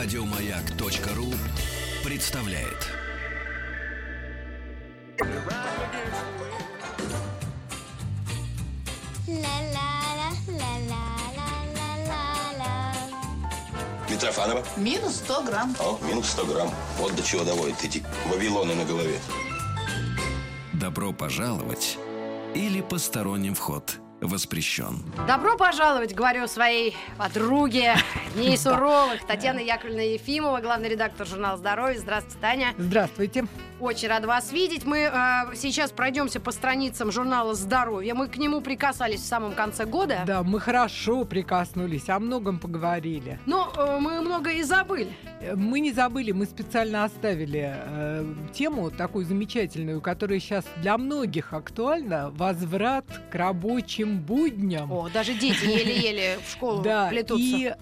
Радиомаяк.ру представляет. Митрофанова. Минус 100 грамм. О, минус 100 грамм. Вот до чего доводят эти вавилоны на голове. Добро пожаловать или посторонним вход воспрещен. Добро пожаловать, говорю своей подруге, ей суровых, Татьяна Яковлевна Ефимова, главный редактор журнала «Здоровье». Здравствуйте, Таня. Здравствуйте. Очень рада вас видеть. Мы сейчас пройдемся по страницам журнала «Здоровье». Мы к нему прикасались в самом конце года. Да, мы хорошо прикоснулись, о многом поговорили. Но мы многое и забыли. Мы не забыли, мы специально оставили тему такую замечательную, которая сейчас для многих актуальна. Возврат к рабочим будням. О, даже дети еле-еле в школу плетутся.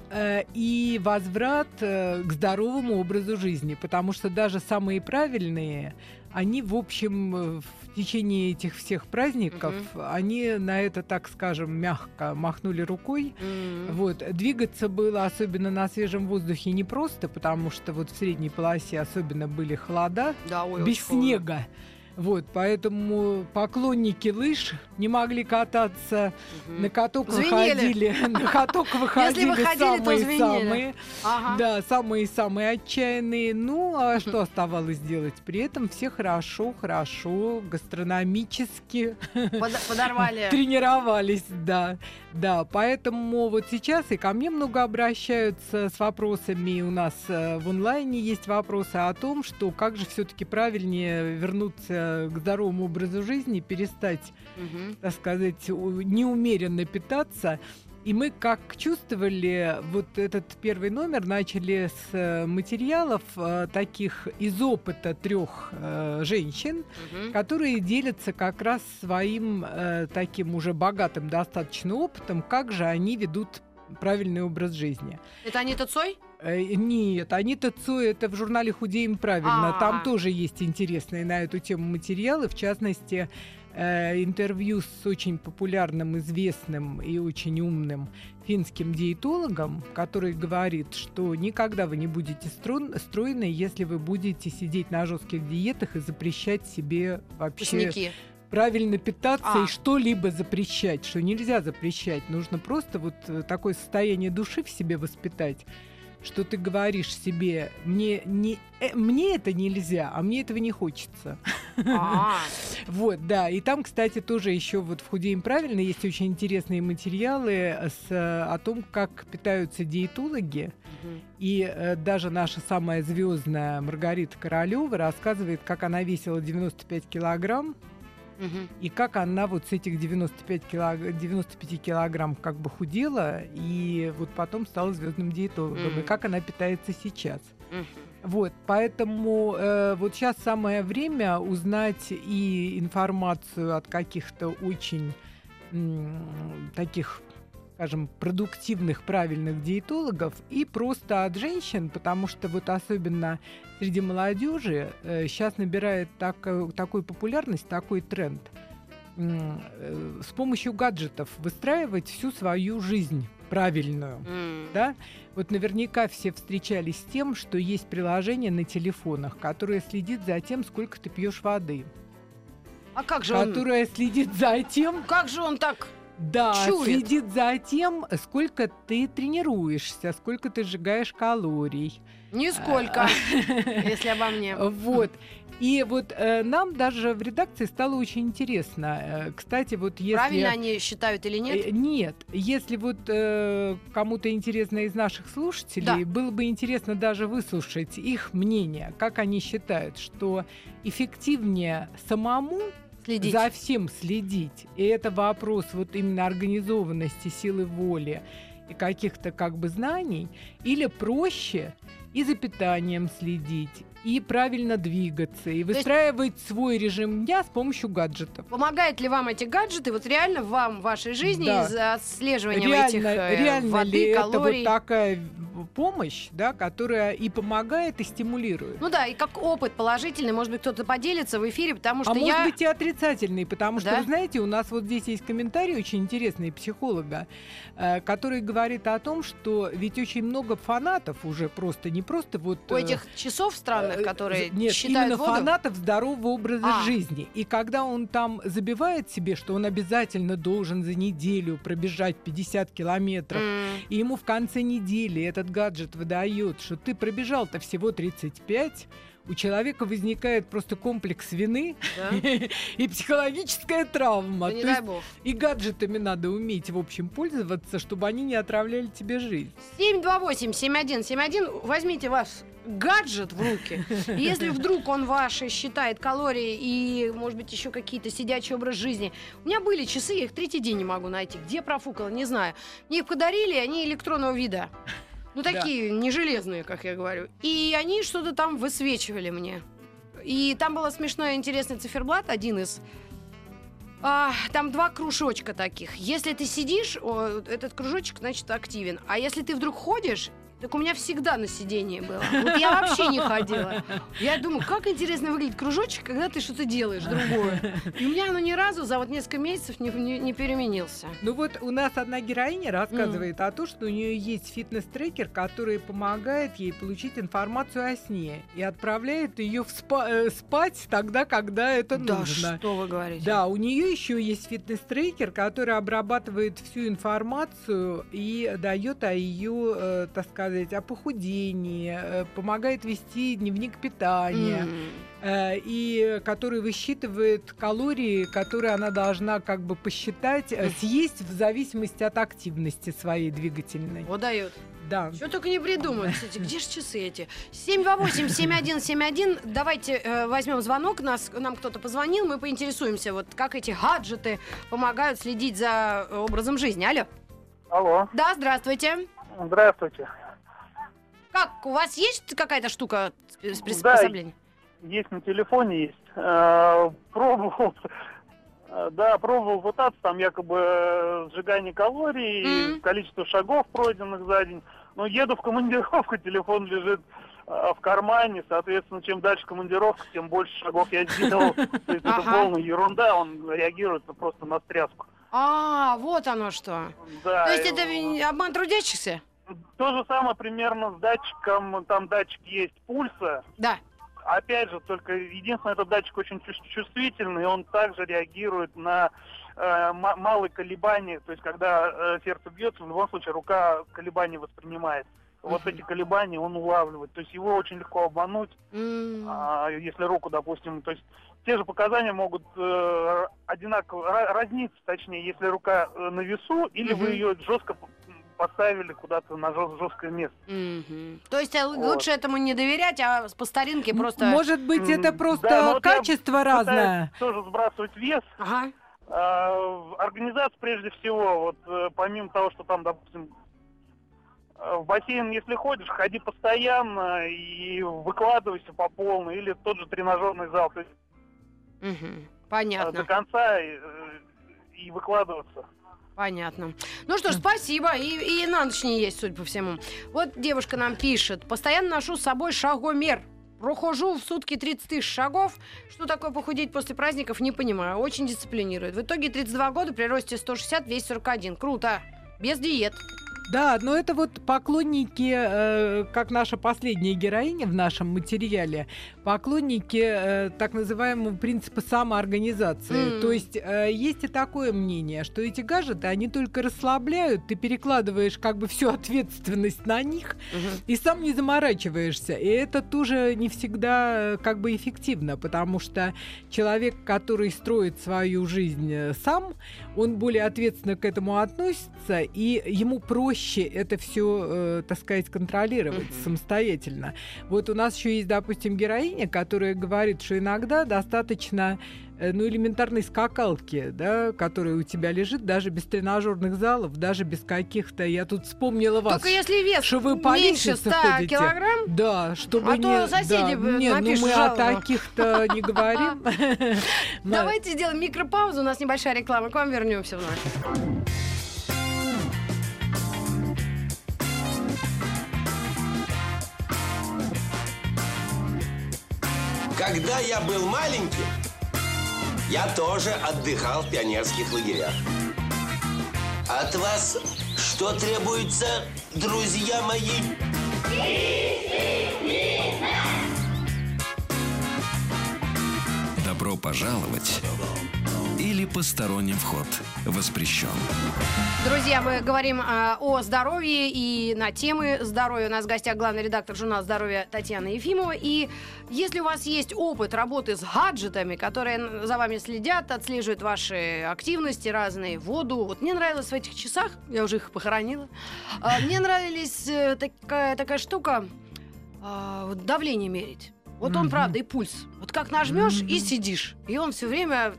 И возврат к здоровому образу жизни, потому что даже самые правильные они, в общем, в течение этих всех праздников, они на это, так скажем, мягко махнули рукой. Вот. Двигаться было, особенно на свежем воздухе, непросто, потому что вот в средней полосе особенно были холода, без снега. Вот, поэтому поклонники лыж не могли кататься, на каток выходили, самые-самые, да, самые-самые отчаянные. Ну, а что оставалось делать? При этом все хорошо гастрономически подорвали, тренировались, да, да. Поэтому вот сейчас и ко мне много обращаются с вопросами. У нас в онлайне есть вопросы о том, что как же все-таки правильнее вернуться к здоровому образу жизни, перестать, так сказать, неумеренно питаться. И мы, как чувствовали, вот этот первый номер начали с материалов таких из опыта трех женщин, которые делятся как раз своим таким уже богатым достаточно опытом, как же они ведут правильный образ жизни. Это Анита Цой? Нет, Анита Цой, это в журнале «Худеем правильно». Там тоже есть интересные на эту тему материалы, в частности, интервью с очень популярным, известным и очень умным финским диетологом, который говорит, что никогда вы не будете стройны, если вы будете сидеть на жестких диетах и запрещать себе вообще... Вкусники. Правильно питаться и что-либо запрещать, что нельзя запрещать. Нужно просто вот такое состояние души в себе воспитать, что ты говоришь себе, мне это нельзя, а мне этого не хочется. Вот, да. И там, кстати, тоже еще вот в «Худеем правильно» есть очень интересные материалы о том, как питаются диетологи. И даже наша самая звездная Маргарита Королёва рассказывает, как она весила 95 килограмм. И как она вот с этих 95 килограмм как бы худела, и вот потом стала звездным диетологом, и как она питается сейчас. Вот, поэтому вот сейчас самое время узнать и информацию от каких-то очень таких, скажем, продуктивных, правильных диетологов и просто от женщин, потому что вот особенно среди молодежи сейчас набирает такую популярность, такой тренд с помощью гаджетов выстраивать всю свою жизнь правильную. Да? Вот наверняка все встречались с тем, что есть приложение на телефонах, которое следит за тем, сколько ты пьешь воды. А как же которое следит за тем... Как же он так... Да, следит за тем, сколько ты тренируешься, сколько ты сжигаешь калорий. Нисколько, если обо мне. Вот. И вот нам даже в редакции стало очень интересно. Кстати, вот если... Правильно они считают или нет? Нет. Если вот кому-то интересно из наших слушателей, было бы интересно даже выслушать их мнение, как они считают, что эффективнее самому следить. За всем следить. И это вопрос вот именно организованности, силы воли и каких-то как бы знаний. Или проще и за питанием следить, и правильно двигаться, и выстраивать свой режим дня с помощью гаджетов. Помогают ли вам эти гаджеты, вот реально вам в вашей жизни из отслеживания этих воды, калорий? Реально ли это вот такая помощь, да, которая и помогает, и стимулирует. Ну да, и как опыт положительный, может быть, кто-то поделится в эфире, потому что я... А может быть и отрицательный, потому что, вы знаете, у нас вот здесь есть комментарий очень интересный психолога, который говорит о том, что ведь очень много фанатов уже просто, не просто вот... У этих часов странных, которые нет, считают именно воду? Фанатов здорового образа жизни. И когда он там забивает себе, что он обязательно должен за неделю пробежать 50 километров, и ему в конце недели этот гаджет выдает, что ты пробежал-то всего 35, у человека возникает просто комплекс вины и психологическая травма. Да не дай бог. И гаджетами надо уметь, в общем, пользоваться, чтобы они не отравляли тебе жизнь. 728-7171. Возьмите ваш гаджет в руки. Если вдруг он ваши считает калории и, может быть, еще какие-то сидячий образ жизни. У меня были часы, я их третий день не могу найти. Где профукала, не знаю. Мне их подарили, они электронного вида. Ну, такие, не железные, как я говорю. И они что-то там высвечивали мне. И там был смешной интересный циферблат, один из... там два кружочка таких. Если ты сидишь, этот кружочек, значит, активен. А если ты вдруг ходишь... Так у меня всегда на сидении было. Вот я вообще не ходила. Я думаю, как интересно выглядит кружочек, когда ты что-то делаешь другое. И у меня оно ни разу за вот несколько месяцев не переменился. Ну вот у нас одна героиня рассказывает о том, что у нее есть фитнес-трекер, который помогает ей получить информацию о сне и отправляет ее спать тогда, когда это нужно. Да, что вы говорите. Да, у нее еще есть фитнес-трекер, который обрабатывает всю информацию и дает о ее, так сказать, о похудении, помогает вести дневник питания, и который высчитывает калории, которые она должна как бы посчитать, съесть в зависимости от активности своей двигательной. Вот дает. Да. Что только не придумают. Кстати, где же часы эти? 728-7171. Давайте возьмем звонок. Нам кто-то позвонил, мы поинтересуемся, вот как эти гаджеты помогают следить за образом жизни. Алло. Алло. Да, здравствуйте. Здравствуйте. Как, у вас есть какая-то штука с приспособлением? Да, есть на телефоне, есть. Пробовал, да, пробовал пытаться, там якобы сжигание калорий, количество шагов, пройденных за день. Но еду в командировку, телефон лежит в кармане, соответственно, чем дальше командировка, тем больше шагов я сделал. То есть это полная ерунда, он реагирует просто на стряску. А, вот оно что. Да, то есть это обман трудящихся? То же самое примерно с датчиком, там датчик есть пульса. Да. Опять же, только единственное, этот датчик очень чувствительный, он также реагирует на малые колебания, то есть когда сердце бьется, в любом случае рука колебания воспринимает. Вот эти колебания он улавливает, то есть его очень легко обмануть, если руку, допустим, то есть те же показания могут одинаково разниться, точнее, если рука на весу или вы ее жестко поставили куда-то на жесткое место. То есть лучше этому не доверять, а по старинке просто. Может быть, это просто качество разное. Тоже сбрасывать вес. Организация прежде всего, вот помимо того, что там, допустим, в бассейн, если ходишь, ходи постоянно и выкладывайся по полной, или тот же тренажерный зал. То есть понятно. До конца и выкладываться. Понятно. Ну что ж, спасибо. И на ночь не есть, судя по всему. Вот девушка нам пишет. Постоянно ношу с собой шагомер. Прохожу в сутки 30 тысяч шагов. Что такое похудеть после праздников, не понимаю. Очень дисциплинирует. В итоге 32 года при росте 160, вес 41. Круто. Без диет. Да, но это вот поклонники, как наша последняя героиня в нашем материале, поклонники так называемого принципа самоорганизации. То есть есть и такое мнение, что эти гаджеты, они только расслабляют, ты перекладываешь как бы всю ответственность на них и сам не заморачиваешься. И это тоже не всегда как бы эффективно, потому что человек, который строит свою жизнь сам, он более ответственно к этому относится, и ему проще это все, так сказать, контролировать самостоятельно. Вот у нас еще есть, допустим, героиня, которая говорит, что иногда достаточно элементарной скакалки, да, которая у тебя лежит, даже без тренажерных залов, даже без каких-то... Я тут вспомнила вас. Только если вес что вы по меньше 100 ходите, килограмм, да, чтобы а не, то соседи да, напишут жалобу. Нет, ну мы жалобу. О таких-то не говорим. Давайте сделаем микропаузу, у нас небольшая реклама, к вам вернемся вновь. Когда я был маленьким, я тоже отдыхал в пионерских лагерях. От вас что требуется, друзья мои? Дисциплина! Добро пожаловать или посторонний вход воспрещен. Друзья, мы говорим о здоровье, и на темы здоровья у нас в гостях главный редактор журнала «Здоровье» Татьяна Ефимова. И если у вас есть опыт работы с гаджетами, которые за вами следят, отслеживают ваши активности разные, воду. Вот мне нравилось в этих часах, я уже их похоронила, мне нравилась такая штука, давление мерить. Вот он, правда, и пульс. Вот как нажмешь и сидишь. И он все время,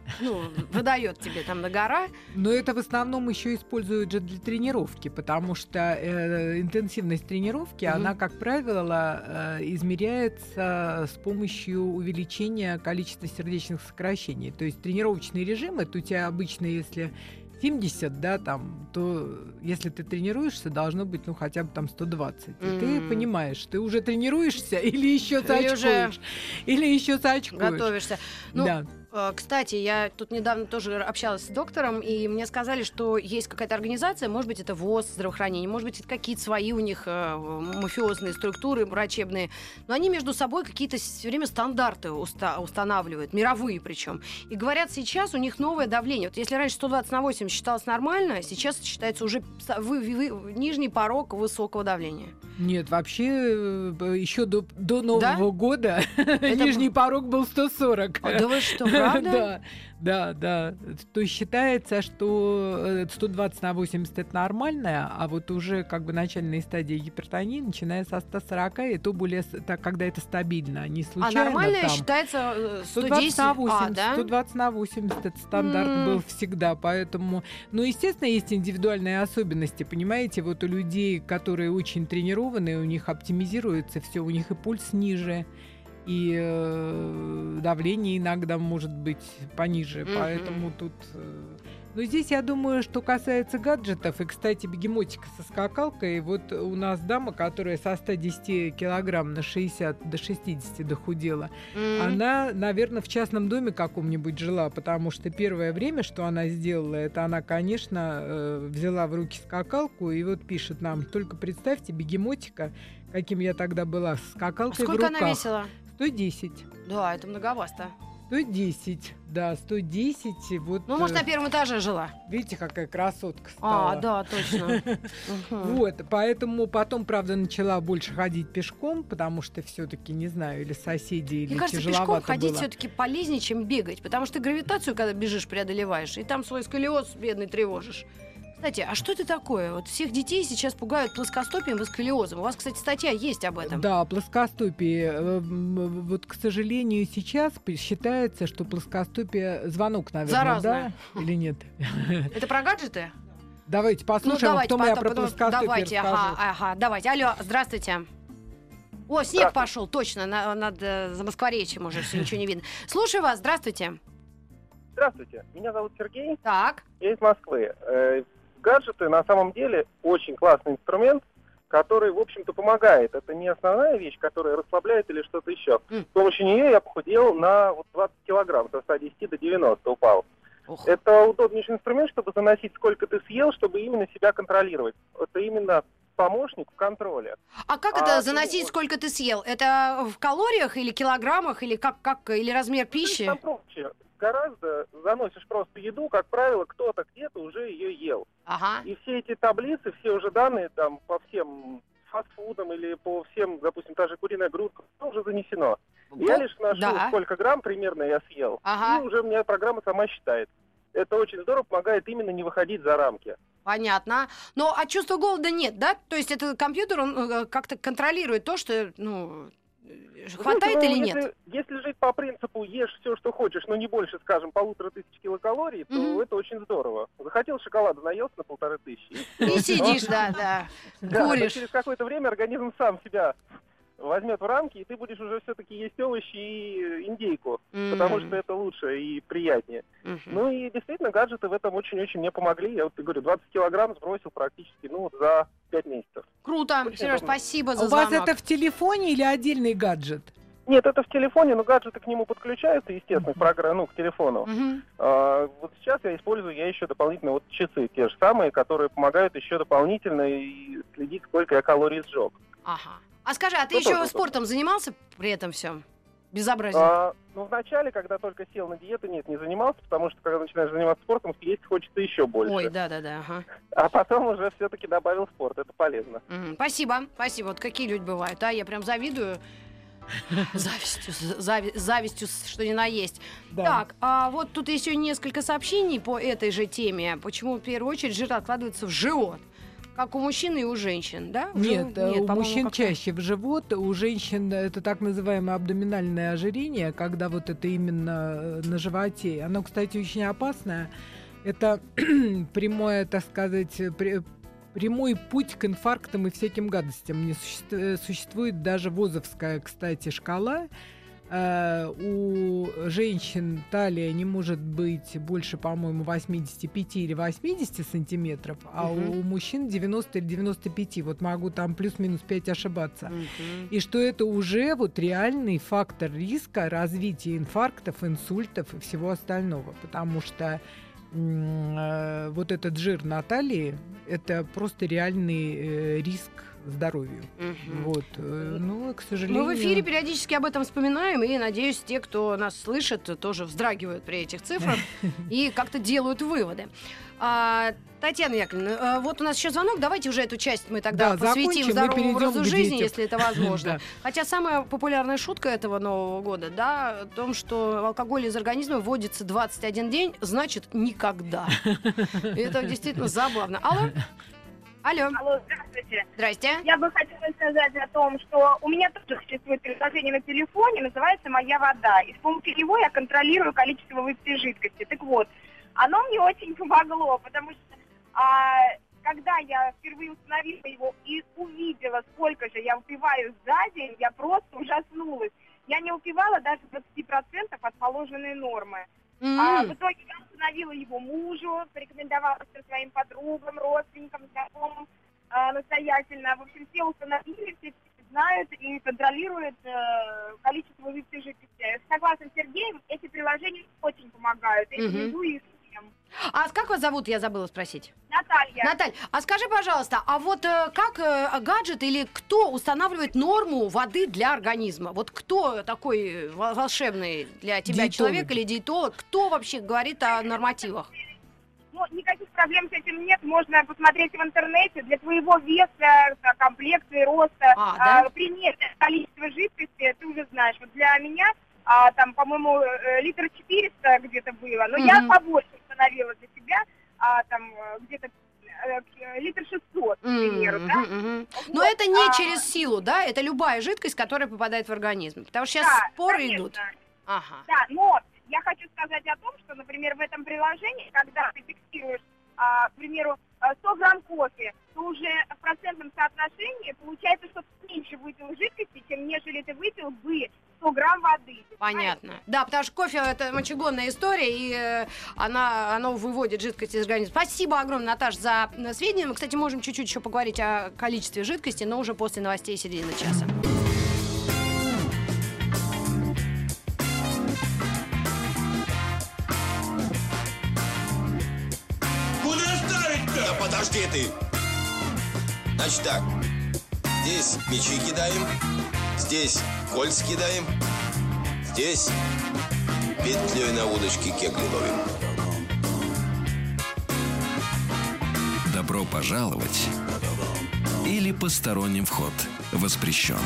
выдает тебе там на гора. Но это в основном еще используют же для тренировки, потому что интенсивность тренировки, она, как правило, измеряется с помощью увеличения количества сердечных сокращений. То есть тренировочные режимы, это у тебя обычно, если 70, да, там, то если ты тренируешься, должно быть, хотя бы там 120. И ты понимаешь, ты уже тренируешься или еще сачкуешь. Или еще сачкуешь. Готовишься. Да. Кстати, я тут недавно тоже общалась с доктором, и мне сказали, что есть какая-то организация, может быть, это ВОЗ, здравоохранение, может быть, это какие-то свои у них мафиозные структуры врачебные, но они между собой какие-то все время стандарты устанавливают, мировые причем. И говорят, сейчас у них новое давление. Вот если раньше 120 на 80 считалось нормально, сейчас считается уже нижний порог высокого давления. Нет, вообще еще до Нового года нижний порог был 140. Да вы что? Правда? Да. То есть считается, что 120 на 80 – это нормальное, а вот уже начальные стадии гипертонии, начиная со 140, и то более, когда это стабильно, не случайно. А нормальное там считается 120 на 80. Да? 120 на 80 – это стандарт был всегда, поэтому… Ну, естественно, есть индивидуальные особенности, понимаете, вот у людей, которые очень тренированы, у них оптимизируется все, у них и пульс ниже, и давление иногда может быть пониже, поэтому тут… Но здесь, я думаю, что касается гаджетов, и, кстати, бегемотика со скакалкой, вот у нас дама, которая со 110 килограмм на 60 до 60 дохудела, она, наверное, в частном доме каком-нибудь жила, потому что первое время, что она сделала, это она, конечно, взяла в руки скакалку, и вот пишет нам, только представьте, бегемотика, каким я тогда была, с скакалкой в руках. Сколько она весила? 110. Да, это многовато. 110, да, 110. Вот, может, на первом этаже жила. Видите, какая красотка стала. А, да, точно. Вот, поэтому потом, правда, начала больше ходить пешком, потому что все-таки, не знаю, или соседи, или тяжеловато было. Мне кажется, пешком ходить все-таки полезнее, чем бегать, потому что гравитацию, когда бежишь, преодолеваешь, и там свой сколиоз бедный тревожишь. Кстати, а что это такое? Вот всех детей сейчас пугают плоскостопием и сколиозом. У вас, кстати, статья есть об этом. Да, плоскостопие. Вот, к сожалению, сейчас считается, что плоскостопие звонок, наверное, заразное. Да? Или нет? Это про гаджеты? Давайте послушаем, потом я про плоскостопие расскажу. Давайте. Алло, здравствуйте. О, снег пошел, точно. Надо за Москворечьем уже, все ничего не видно. Слушаю вас, здравствуйте. Здравствуйте, меня зовут Сергей. Так. Я из Москвы. Гаджеты на самом деле очень классный инструмент, который, в общем-то, помогает. Это не основная вещь, которая расслабляет или что-то еще. С помощью нее я похудел на 20 килограмм, со 110 до 90 упал. Это удобнейший инструмент, чтобы заносить, сколько ты съел, чтобы именно себя контролировать. Это именно помощник в контроле. А как это заносить, сколько ты съел? Это в калориях или килограммах, или как или размер пищи? Гораздо заносишь просто еду, как правило, кто-то где-то уже ее ел. И все эти таблицы, все уже данные там по всем фастфудам или по всем, допустим, та же куриная грудка, уже занесено. Я лишь ношу, сколько грамм примерно я съел. И уже у меня программа сама считает. Это очень здорово помогает именно не выходить за рамки. Понятно. Но от чувства голода нет, да? То есть этот компьютер, он как-то контролирует то, что… Хватает или нет? Если жить по принципу ешь все, что хочешь, но не больше, скажем, 1500 килокалорий, то это очень здорово. Захотел шоколада, наелся на 1500. И сидишь, куришь. Через какое-то время организм сам себя возьмет в рамки, и ты будешь уже все-таки есть овощи и индейку, потому что это лучше и приятнее. Ну и действительно, гаджеты в этом очень-очень мне помогли. Я говорю, 20 килограмм сбросил практически, за 5 месяцев. Круто, Сереж, спасибо за звонок. У вас это в телефоне или отдельный гаджет? Нет, это в телефоне, но гаджеты к нему подключаются, естественно, к телефону. Вот сейчас я использую еще дополнительно часы, те же самые, которые помогают еще дополнительно и следить, сколько я калорий сжег. Ага. А скажи, а ты еще спортом занимался при этом всем? Безобразие. Вначале, когда только сел на диету, не занимался, потому что, когда начинаешь заниматься спортом, есть хочется еще больше. Ой, да-да-да. Ага. А потом уже все-таки добавил спорт, это полезно. Спасибо. Вот какие люди бывают, а я прям завидую. Завистью, что ни на есть. Да. Так, а вот тут еще несколько сообщений по этой же теме. Почему в первую очередь жир откладывается в живот? Как у мужчин и у женщин, да? Нет, у мужчин чаще в живот, у женщин это так называемое абдоминальное ожирение, когда вот это именно на животе. Оно, кстати, очень опасное. Это прямое, так сказать, прямой путь к инфарктам и всяким гадостям. Существует даже вузовская, кстати, шкала. У женщин талия не может быть больше, по-моему, 85 или 80 сантиметров, а у мужчин 90 или 95. Вот могу там плюс-минус 5 ошибаться. И что это уже реальный фактор риска развития инфарктов, инсультов и всего остального. Потому что вот этот жир на талии – это просто реальный риск здоровью. К сожалению... Мы в эфире периодически об этом вспоминаем, и, надеюсь, те, кто нас слышит, тоже вздрагивают при этих цифрах и как-то делают выводы. Татьяна Яковлевна, вот у нас еще звонок. Давайте уже эту часть мы тогда посвятим здоровому образу жизни, если это возможно. Хотя самая популярная шутка этого Нового года, да, о том, что алкоголь из организма вводится 21 день, значит, никогда. Это действительно забавно. Алло, здравствуйте. Здрасте. Я бы хотела сказать о том, что у меня тоже существует приложение на телефоне, называется «Моя вода». И с помощью него я контролирую количество выпитой жидкости. Так вот, оно мне очень помогло, потому что когда я впервые установила его и увидела, сколько же я выпиваю за день, я просто ужаснулась. Я не выпивала даже 20% от положенной нормы. В итоге я установила его мужу, порекомендовала своим подругам, родственникам, знакомым настоятельно. В общем, все установили, все знают и контролируют количество выпитой жидкости. Согласно Сергею, эти приложения очень помогают. Я веду их всем. А как вас зовут, я забыла спросить? Наталья. Наталья, а скажи, пожалуйста, а вот как гаджет или кто устанавливает норму воды для организма? Вот кто такой волшебный для тебя человек или диетолог? Кто вообще говорит о нормативах? Никаких проблем с этим нет. Можно посмотреть в интернете для твоего веса, комплекции, роста. Примерно количество жидкости, ты уже знаешь. Вот для меня, там, по-моему, 400 литров где-то было. Но я побольше установила для себя, где-то 600 литров, к примеру, Но это не через силу, да? Это любая жидкость, которая попадает в организм. Потому что сейчас споры идут. Да, но я хочу сказать о том, что, например, в этом приложении, когда ты фиксируешь, к примеру, 100 грамм кофе, то уже в процентном соотношении получается, что ты меньше выпил жидкости, чем нежели ты выпил бы 100 грамм воды. Понятно. Да, потому что кофе – это мочегонная история, и оно выводит жидкость из организма. Спасибо огромное, Наташа, за сведения. Мы, кстати, можем чуть-чуть еще поговорить о количестве жидкости, но уже после новостей середины часа. Подожди ты! Значит так, здесь мячи кидаем, здесь кольца кидаем, здесь петлей на удочке кегли ловим. Добро пожаловать или посторонним вход воспрещен.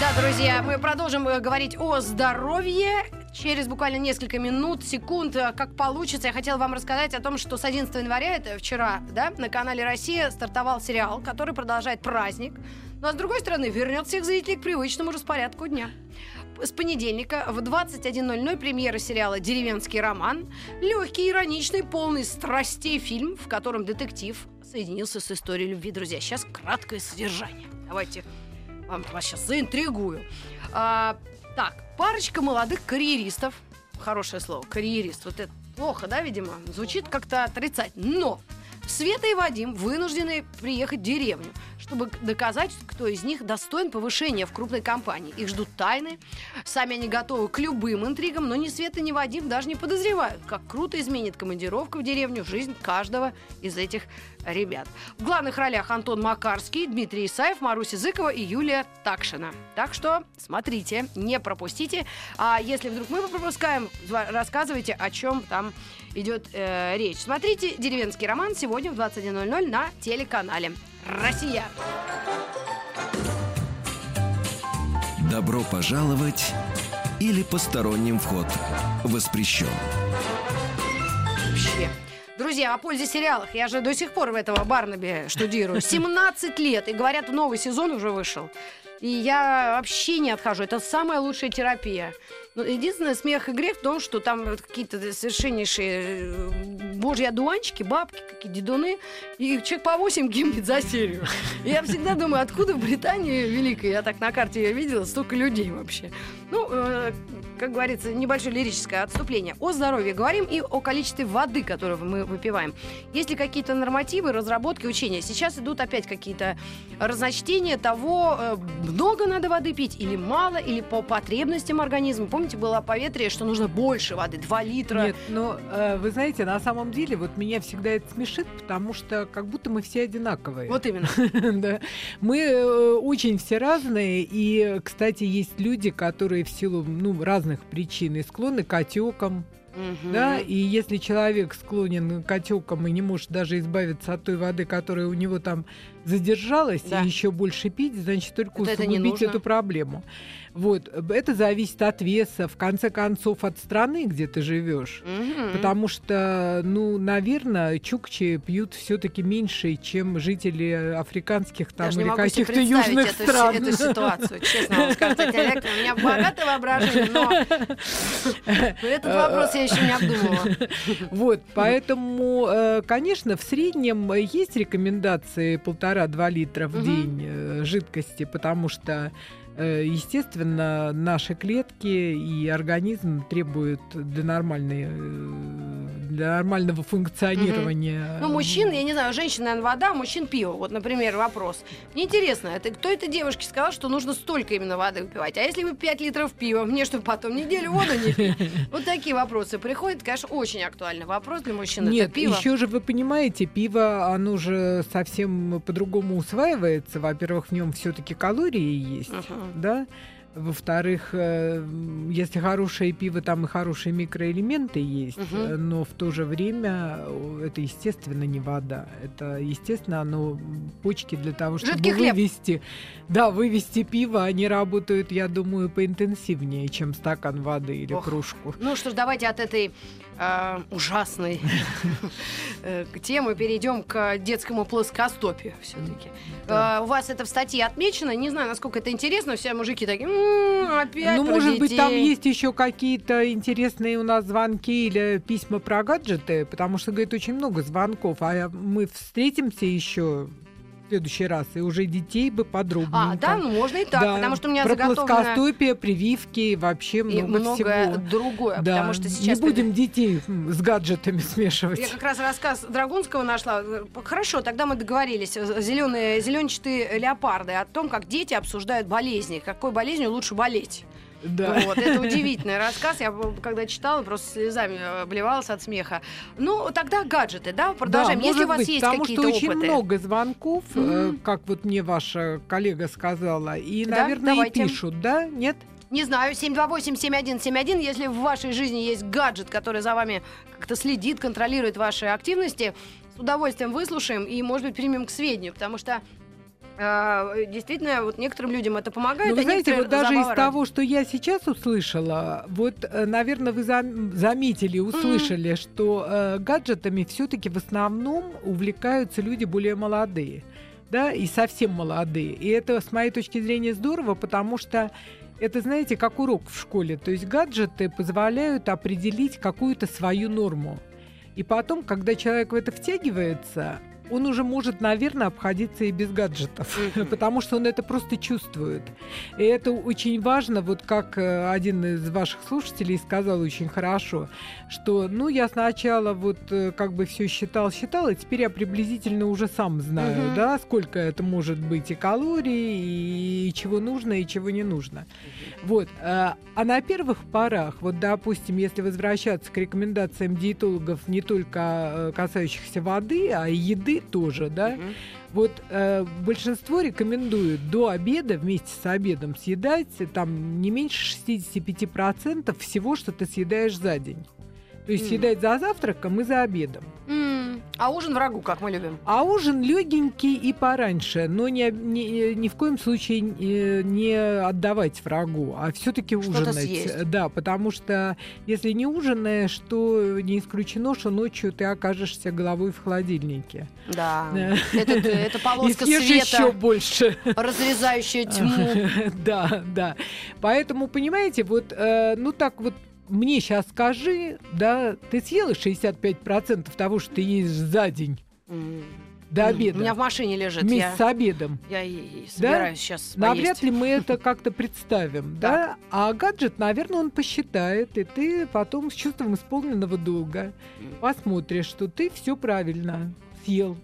Да, друзья, мы продолжим говорить о здоровье. Через буквально несколько минут, секунд, как получится, я хотела вам рассказать о том, что с 11 января, это вчера, да, на канале «Россия» стартовал сериал, который продолжает праздник, но, с другой стороны, вернет всех зрителей к привычному распорядку дня. С понедельника в 21:00 премьера сериала «Деревенский роман». Легкий, ироничный, полный страстей фильм, в котором детектив соединился с историей любви. Друзья, сейчас краткое содержание. Давайте вам сейчас заинтригую. Так, парочка молодых карьеристов, хорошее слово, карьерист, вот это плохо, да, видимо, звучит как-то отрицательно, но Света и Вадим вынуждены приехать в деревню, чтобы доказать, кто из них достоин повышения в крупной компании. Их ждут тайны. Сами они готовы к любым интригам, но ни Света, ни Вадим даже не подозревают, как круто изменит командировка в деревню жизнь каждого из этих ребят. В главных ролях Антон Макарский, Дмитрий Исаев, Маруся Зыкова и Юлия Такшина. Так что смотрите, не пропустите. А если вдруг мы пропускаем, рассказывайте, о чем там идет речь. Смотрите «Деревенский роман» сегодня в 21:00 на телеканале «Россия». Добро пожаловать или посторонним вход воспрещен. Вообще. Друзья, о пользе сериалов. Я же до сих пор в этого Барнаби штудирую. 17 лет. И говорят, новый сезон уже вышел. И я вообще не отхожу. Это самая лучшая терапия. Но единственное, смех и грех в том, что там какие-то совершеннейшие божьи одуванчики, бабки, какие дедуны. И человек по 8 гибнет за серию. И я всегда думаю, откуда в Британии великой, я так на карте ее видела, столько людей вообще. Ну, как говорится, небольшое лирическое отступление. О здоровье говорим и о количестве воды, которую мы выпиваем. Есть ли какие-то нормативы, разработки, учения? Сейчас идут опять какие-то разночтения того, много надо воды пить, или мало, или по потребностям организма. Помните, было поветрие, что нужно больше воды, 2 литра. Нет, но вы знаете, на самом деле, вот меня всегда это смешит, потому что как будто мы все одинаковые. Вот именно. Да. Мы очень все разные, и, кстати, есть люди, которые в силу разных причин и склонны к отекам. Угу. Да? И если человек склонен к отекам и не может даже избавиться от той воды, которая у него там задержалась, да, и еще больше пить, значит, только усугубить эту проблему. Вот. Это зависит от веса, в конце концов, от страны, где ты живешь. Угу. Потому что, наверное, чукчи пьют все-таки меньше, чем жители африканских там, или каких-то южных стран. Я не могу себе представить эту ситуацию, честно вам скажу. У меня богатое воображение, но этот вопрос я еще не обдумывала. Вот, поэтому, конечно, в среднем есть рекомендации 1,5-2 литра в день жидкости, потому что, естественно, наши клетки и организм требуют для нормального функционирования. Ну, мужчин, я не знаю, женщин, наверное, вода, а мужчин пиво. Вот, например, вопрос. Мне интересно, кто этой девушке сказал, что нужно столько именно воды выпивать? А если вы 5 литров пива, мне что, потом неделю воду не пить? Вот такие вопросы приходят. Конечно, очень актуальный вопрос для мужчин. Нет, это пиво. Еще же, вы понимаете, пиво, оно же совсем по-другому усваивается. Во-первых, в нем все-таки калории есть. Да? Во-вторых, если хорошее пиво, там и хорошие микроэлементы есть, но в то же время это, естественно, не вода. Это, естественно, оно почки для того, чтобы вывести пиво, они работают, я думаю, поинтенсивнее, чем стакан воды или кружку. Ну что ж, давайте от этой ужасной темы перейдем к детскому плоскостопию все-таки. У вас это в статье отмечено, не знаю, насколько это интересно, все мужики такие... Опять может быть, там есть еще какие-то интересные у нас звонки или письма про гаджеты, потому что, говорит, очень много звонков, а мы встретимся еще в следующий раз, и уже детей бы подробненько. А, да, можно и так, да, потому что у меня про плоскостопие, прививки, вообще много всего. И другое, да, потому что сейчас... Не будем детей с гаджетами смешивать. Я как раз рассказ Драгунского нашла. Хорошо, тогда мы договорились, зеленчатые леопарды, о том, как дети обсуждают болезни, какой болезнью лучше болеть. Да. Вот, это удивительный рассказ. Я когда читала, просто слезами обливалась от смеха. Ну, тогда гаджеты, да? Продолжаем. Да, если у вас быть, есть какие-то опыты. Потому что очень много звонков, как вот мне ваша коллега сказала. И, наверное, и пишут, да? Нет? Не знаю, 728-7171, если в вашей жизни есть гаджет, который за вами как-то следит, контролирует ваши активности, с удовольствием выслушаем и, может быть, примем к сведению, потому что действительно, вот некоторым людям это помогает. Но, знаете, вот даже из того, что я сейчас услышала, вот, наверное, вы заметили, услышали, что гаджетами все-таки в основном увлекаются люди более молодые, да, и совсем молодые. И это, с моей точки зрения, здорово, потому что это, знаете, как урок в школе. То есть гаджеты позволяют определить какую-то свою норму. И потом, когда человек в это втягивается, он уже может, наверное, обходиться и без гаджетов, потому что он это просто чувствует. И это очень важно, вот как один из ваших слушателей сказал очень хорошо, что, ну, я сначала вот как бы все считал, а теперь я приблизительно уже сам знаю, да, сколько это может быть и калорий, и чего нужно, и чего не нужно. Вот. А на первых порах, вот, допустим, если возвращаться к рекомендациям диетологов, не только касающихся воды, а и еды тоже, да, вот большинство рекомендует до обеда вместе с обедом съедать там не меньше 65% всего, что ты съедаешь за день. То есть съедать за завтраком и за обедом. А ужин врагу, как мы любим. А ужин легенький и пораньше, но ни в коем случае не отдавать врагу, а все-таки ужинать. Съесть. Да, потому что если не ужинаешь, то не исключено, что ночью ты окажешься головой в холодильнике. Да. Это полоска света. И съешь еще больше. Разрезающая тьму. Да, да. Поэтому, понимаете, вот, ну так вот. Мне сейчас скажи, да, ты съела 65% того, что ты ешь за день до обеда. У меня в машине лежит. Вместе с обедом. Я и собираюсь, да? Сейчас поесть. Навряд ли мы это как-то представим, да? А гаджет, наверное, он посчитает, и ты потом с чувством исполненного долга посмотришь, что ты все правильно съел.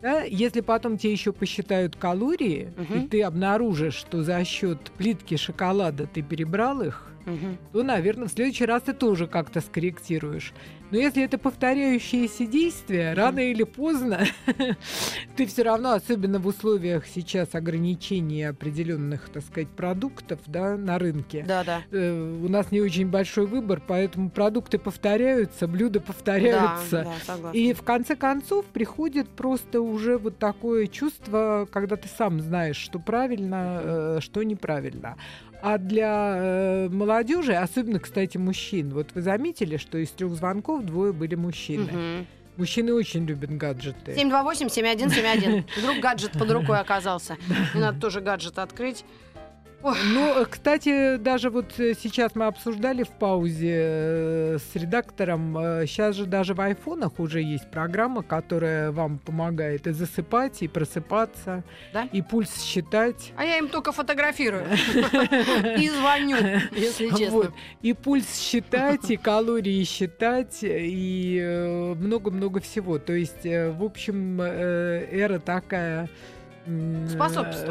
Да? Если потом тебе еще посчитают калории, и ты обнаружишь, что за счет плитки шоколада ты перебрал их, то, наверное, в следующий раз ты тоже как-то скорректируешь. Но если это повторяющиеся действия, рано или поздно ты все равно, особенно в условиях сейчас ограничений определенных, так сказать, продуктов, да, на рынке. Да-да. У нас не очень большой выбор, поэтому продукты повторяются, блюда повторяются. Да, да, согласна. И в конце концов приходит просто уже вот такое чувство, когда ты сам знаешь, что правильно, что неправильно. А для молодежи, особенно, кстати, мужчин, вот вы заметили, что из 3 звонков 2 были мужчины. Мужчины очень любят гаджеты. 728-7171. Вдруг гаджет под рукой оказался. Мне надо тоже гаджет открыть. Ну, кстати, даже вот сейчас мы обсуждали в паузе с редактором, сейчас же даже в айфонах уже есть программа, которая вам помогает и засыпать, и просыпаться, да? И пульс считать. А я им только фотографирую и звоню, если честно. И пульс считать, и калории считать, и много-много всего. То есть, в общем, эра такая...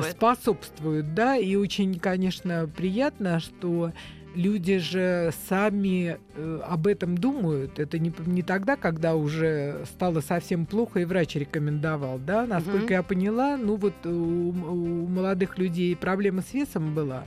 Способствует, да, и очень, конечно, приятно, что люди же сами об этом думают. Это не тогда, когда уже стало совсем плохо и врач рекомендовал, да, насколько я поняла, ну вот у молодых людей проблема с весом была.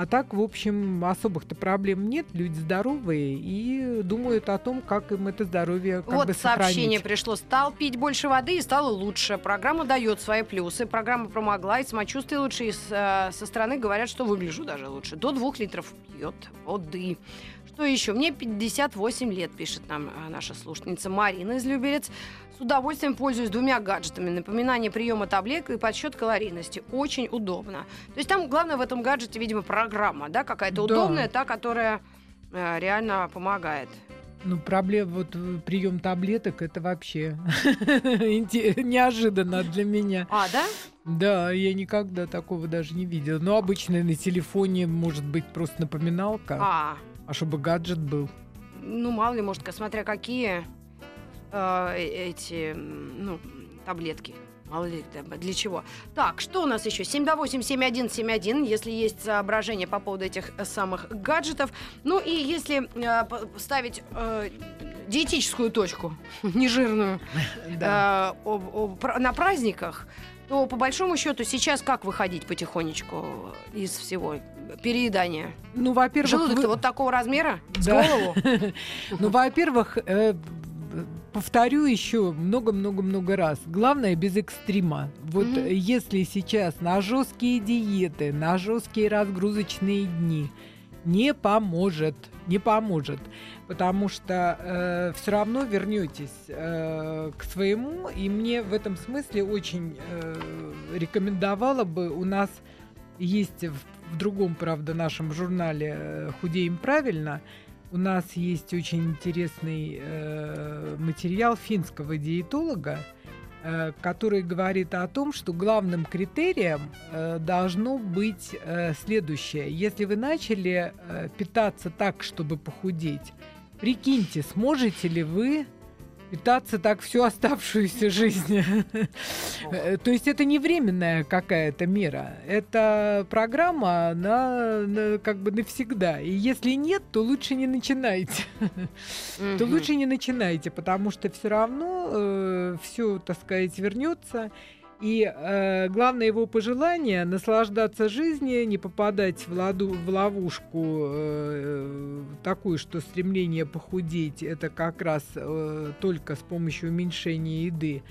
А так, в общем, особых-то проблем нет. Люди здоровые и думают о том, как им это здоровье как бы сохранить. Вот сообщение пришло. Стал пить больше воды и стало лучше. Программа дает свои плюсы. Программа помогла, и самочувствие лучше. И со стороны говорят, что выгляжу даже лучше. До 2 литров пьет воды. Что еще? Мне 58 лет, пишет нам наша слушательница Марина из Люберец. С удовольствием пользуюсь 2 гаджетами. Напоминание приема таблеток и подсчет калорийности. Очень удобно. То есть там главное в этом гаджете, видимо, программа, да, какая-то удобная, та, которая реально помогает. Ну, проблема, вот прием таблеток, это вообще неожиданно для меня. А, да? Да, я никогда такого даже не видела. Но обычно на телефоне, может быть, просто напоминалка. А чтобы гаджет был? Ну, мало ли, может, смотря какие эти, ну, таблетки. Мало ли, для чего. Так, что у нас еще? 728-7171, если есть соображения по поводу этих самых гаджетов. Ну, и если ставить диетическую точку, нежирную, на праздниках, то, по большому счету, сейчас как выходить потихонечку из всего переедания? Ну, во-первых... Желудок-то вот такого размера? Да. С голову? Ну, во-первых... Повторю еще много-много-много раз. Главное, без экстрима. Вот если сейчас на жесткие диеты, на жесткие разгрузочные дни не поможет, потому что все равно вернетесь к своему. И мне в этом смысле очень рекомендовала бы, у нас есть в другом, правда, нашем журнале «Худеем правильно», у нас есть очень интересный материал финского диетолога, который говорит о том, что главным критерием должно быть следующее. Если вы начали питаться так, чтобы похудеть, прикиньте, сможете ли вы питаться так всю оставшуюся жизнь. То есть это не временная какая-то мера. Это программа, она как бы навсегда. И если нет, то лучше не начинайте. То лучше не начинайте, потому что все равно все, так сказать, вернется. И главное его пожелание — наслаждаться жизнью, не попадать в ловушку такую, что стремление похудеть — это как раз только с помощью уменьшения еды,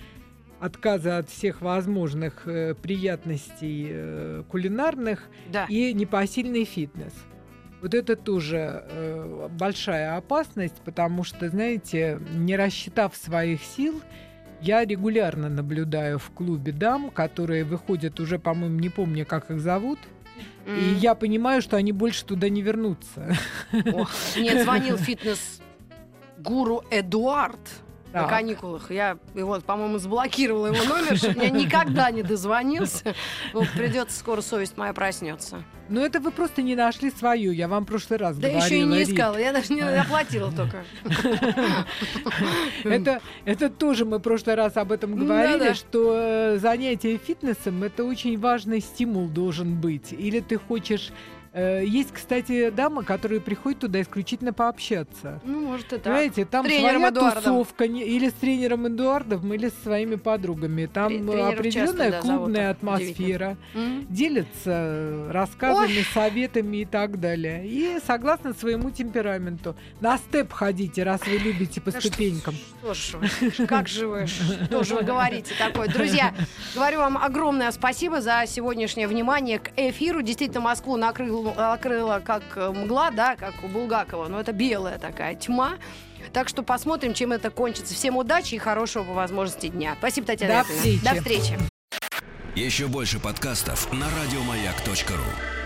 отказа от всех возможных приятностей кулинарных, да, и непосильный фитнес. Вот это тоже большая опасность, потому что, знаете, не рассчитав своих сил, я регулярно наблюдаю в клубе дам, которые выходят уже, по-моему, не помню, как их зовут, и я понимаю, что они больше туда не вернутся. Ох, мне звонил фитнес-гуру Эдуард на каникулах. Я его, по-моему, заблокировала его номер, чтобы я никогда не дозвонился. Придется скоро, совесть моя проснется. Но это вы просто не нашли свою. Я вам в прошлый раз говорила. Да еще и не искала. Я даже не оплатила только. Это тоже мы в прошлый раз об этом говорили, что занятие фитнесом — это очень важный стимул должен быть. Или ты хочешь... Есть, кстати, дамы, которые приходят туда исключительно пообщаться. Ну, может, и так. Знаете, там своя тусовка, или с тренером Эдуардом, или со своими подругами. Там определенная клубная атмосфера. Делятся рассказами, советами и так далее. И согласно своему темпераменту. На степ ходите, раз вы любите по ступенькам. Как же вы, что же вы говорите такое? Друзья, говорю вам огромное спасибо за сегодняшнее внимание к эфиру. Действительно, Москву накрыла как мгла, да, как у Булгакова, но это белая такая тьма. Так что посмотрим, чем это кончится. Всем удачи и хорошего по возможности дня. Спасибо, Татьяна Яковлевна. До встречи. Еще больше подкастов на радиомаяк.ру.